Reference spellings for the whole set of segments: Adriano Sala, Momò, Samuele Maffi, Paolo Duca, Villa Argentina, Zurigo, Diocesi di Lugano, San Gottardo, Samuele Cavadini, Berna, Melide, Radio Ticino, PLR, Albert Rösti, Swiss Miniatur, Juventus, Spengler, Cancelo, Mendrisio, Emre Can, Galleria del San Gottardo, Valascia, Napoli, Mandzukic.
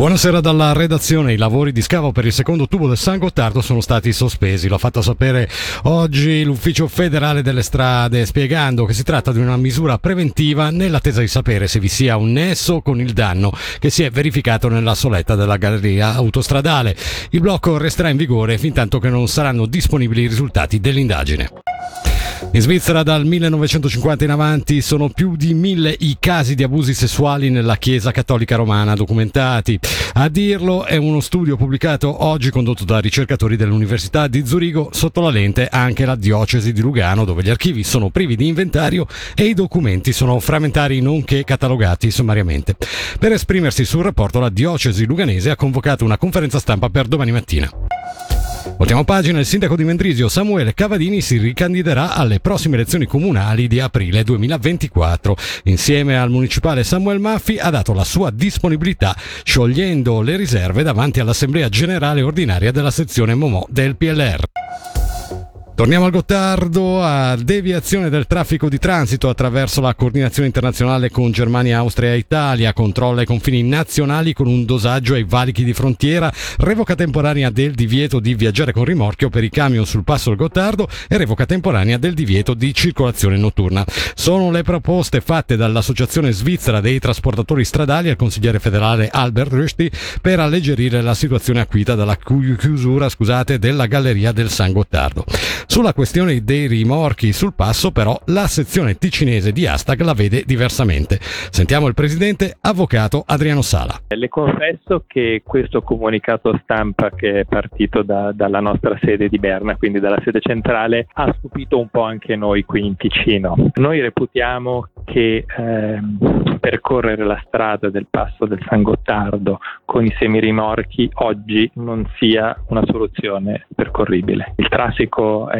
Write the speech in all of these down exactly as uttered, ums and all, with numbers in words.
Buonasera dalla redazione. I lavori di scavo per il secondo tubo del San Gottardo sono stati sospesi. L'ha fatto sapere oggi l'Ufficio Federale delle Strade, spiegando che si tratta di una misura preventiva nell'attesa di sapere se vi sia un nesso con il danno che si è verificato nella soletta della galleria autostradale. Il blocco resterà in vigore fintanto che non saranno disponibili i risultati dell'indagine. In Svizzera dal millenovecentocinquanta in avanti sono più di mille i casi di abusi sessuali nella Chiesa Cattolica Romana documentati. A dirlo è uno studio pubblicato oggi condotto da ricercatori dell'Università di Zurigo, sotto la lente anche la Diocesi di Lugano, dove gli archivi sono privi di inventario e i documenti sono frammentari nonché catalogati sommariamente. Per esprimersi sul rapporto, la Diocesi luganese ha convocato una conferenza stampa per domani mattina. Voltiamo pagina. Il sindaco di Mendrisio, Samuele Cavadini, si ricandiderà alle prossime elezioni comunali di aprile duemilaventiquattro. Insieme al municipale Samuele Maffi ha dato la sua disponibilità, sciogliendo le riserve davanti all'Assemblea Generale Ordinaria della sezione Momò del P L R. Torniamo al Gottardo, a deviazione del traffico di transito attraverso la coordinazione internazionale con Germania, Austria e Italia, controlla i confini nazionali con un dosaggio ai valichi di frontiera, revoca temporanea del divieto di viaggiare con rimorchio per i camion sul passo del Gottardo e revoca temporanea del divieto di circolazione notturna. Sono le proposte fatte dall'Associazione Svizzera dei Trasportatori Stradali al consigliere federale Albert Rösti per alleggerire la situazione acuita dalla chiusura, scusate, della Galleria del San Gottardo. Sulla questione dei rimorchi sul passo, però, la sezione ticinese di Hashtag la vede diversamente. Sentiamo il presidente, avvocato Adriano Sala. Le confesso che questo comunicato stampa che è partito da, dalla nostra sede di Berna, quindi dalla sede centrale, ha stupito un po' anche noi qui in Ticino. Noi reputiamo che ehm, percorrere la strada del passo del San Gottardo con i semirimorchi oggi non sia una soluzione percorribile. Il traffico è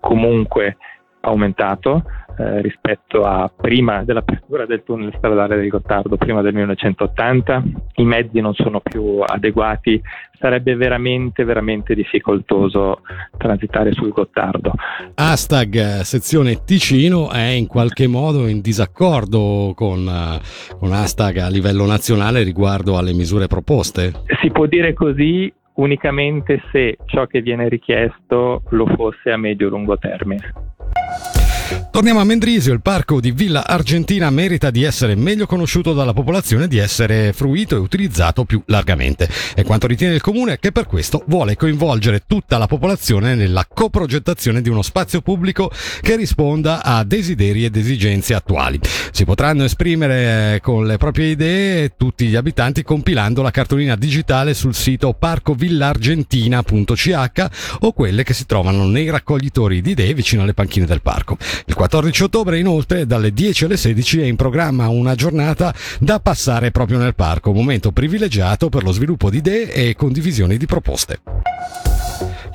comunque aumentato eh, rispetto a prima dell'apertura del tunnel stradale del Gottardo, prima del millenovecentottanta. I mezzi non sono più adeguati, sarebbe veramente veramente difficoltoso transitare sul Gottardo. Hashtag sezione Ticino è in qualche modo in disaccordo con, con Hashtag a livello nazionale riguardo alle misure proposte? Si può dire così unicamente se ciò che viene richiesto lo fosse a medio-lungo termine. Torniamo a Mendrisio. Il parco di Villa Argentina merita di essere meglio conosciuto dalla popolazione, di essere fruito e utilizzato più largamente. È quanto ritiene il comune, che per questo vuole coinvolgere tutta la popolazione nella coprogettazione di uno spazio pubblico che risponda a desideri ed esigenze attuali. Si potranno esprimere con le proprie idee tutti gli abitanti compilando la cartolina digitale sul sito parcovillargentina punto c h o quelle che si trovano nei raccoglitori di idee vicino alle panchine del parco. Il quattordici ottobre, inoltre, dalle dieci alle sedici è in programma una giornata da passare proprio nel parco, un momento privilegiato per lo sviluppo di idee e condivisioni di proposte.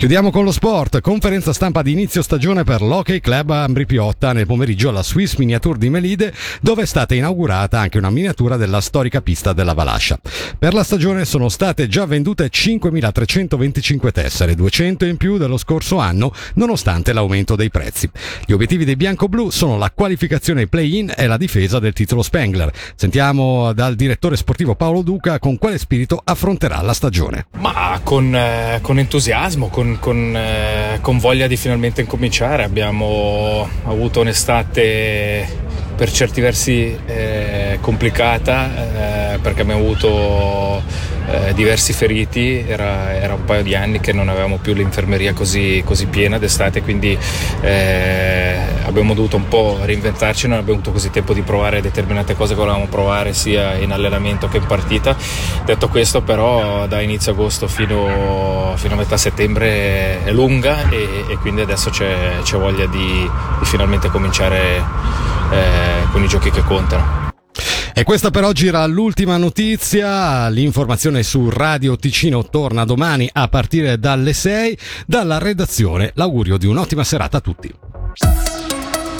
Chiudiamo con lo sport. Conferenza stampa di inizio stagione per l'Hockey Club Ambri Piotta nel pomeriggio alla Swiss Miniatur di Melide, dove è stata inaugurata anche una miniatura della storica pista della Valascia. Per la stagione sono state già vendute cinquemilatrecentoventicinque tessere, duecento in più dello scorso anno, nonostante l'aumento dei prezzi. Gli obiettivi dei bianco-blu sono la qualificazione ai play-in e la difesa del titolo Spengler. Sentiamo dal direttore sportivo Paolo Duca con quale spirito affronterà la stagione. Ma con, eh, con entusiasmo, con Con, eh, con voglia di finalmente incominciare. Abbiamo avuto un'estate per certi versi eh, complicata eh, perché abbiamo avuto eh, diversi feriti. Era, era un paio di anni che non avevamo più l'infermeria così, così piena d'estate, quindi eh, abbiamo dovuto un po' reinventarci, non abbiamo avuto così tempo di provare determinate cose che volevamo provare sia in allenamento che in partita. Detto questo, però, da inizio agosto fino, fino a metà settembre è lunga e, e quindi adesso c'è, c'è voglia di, di finalmente cominciare eh, con i giochi che contano. E questa per oggi era l'ultima notizia. L'informazione su Radio Ticino torna domani a partire dalle sei. Dalla redazione l'augurio di un'ottima serata a tutti.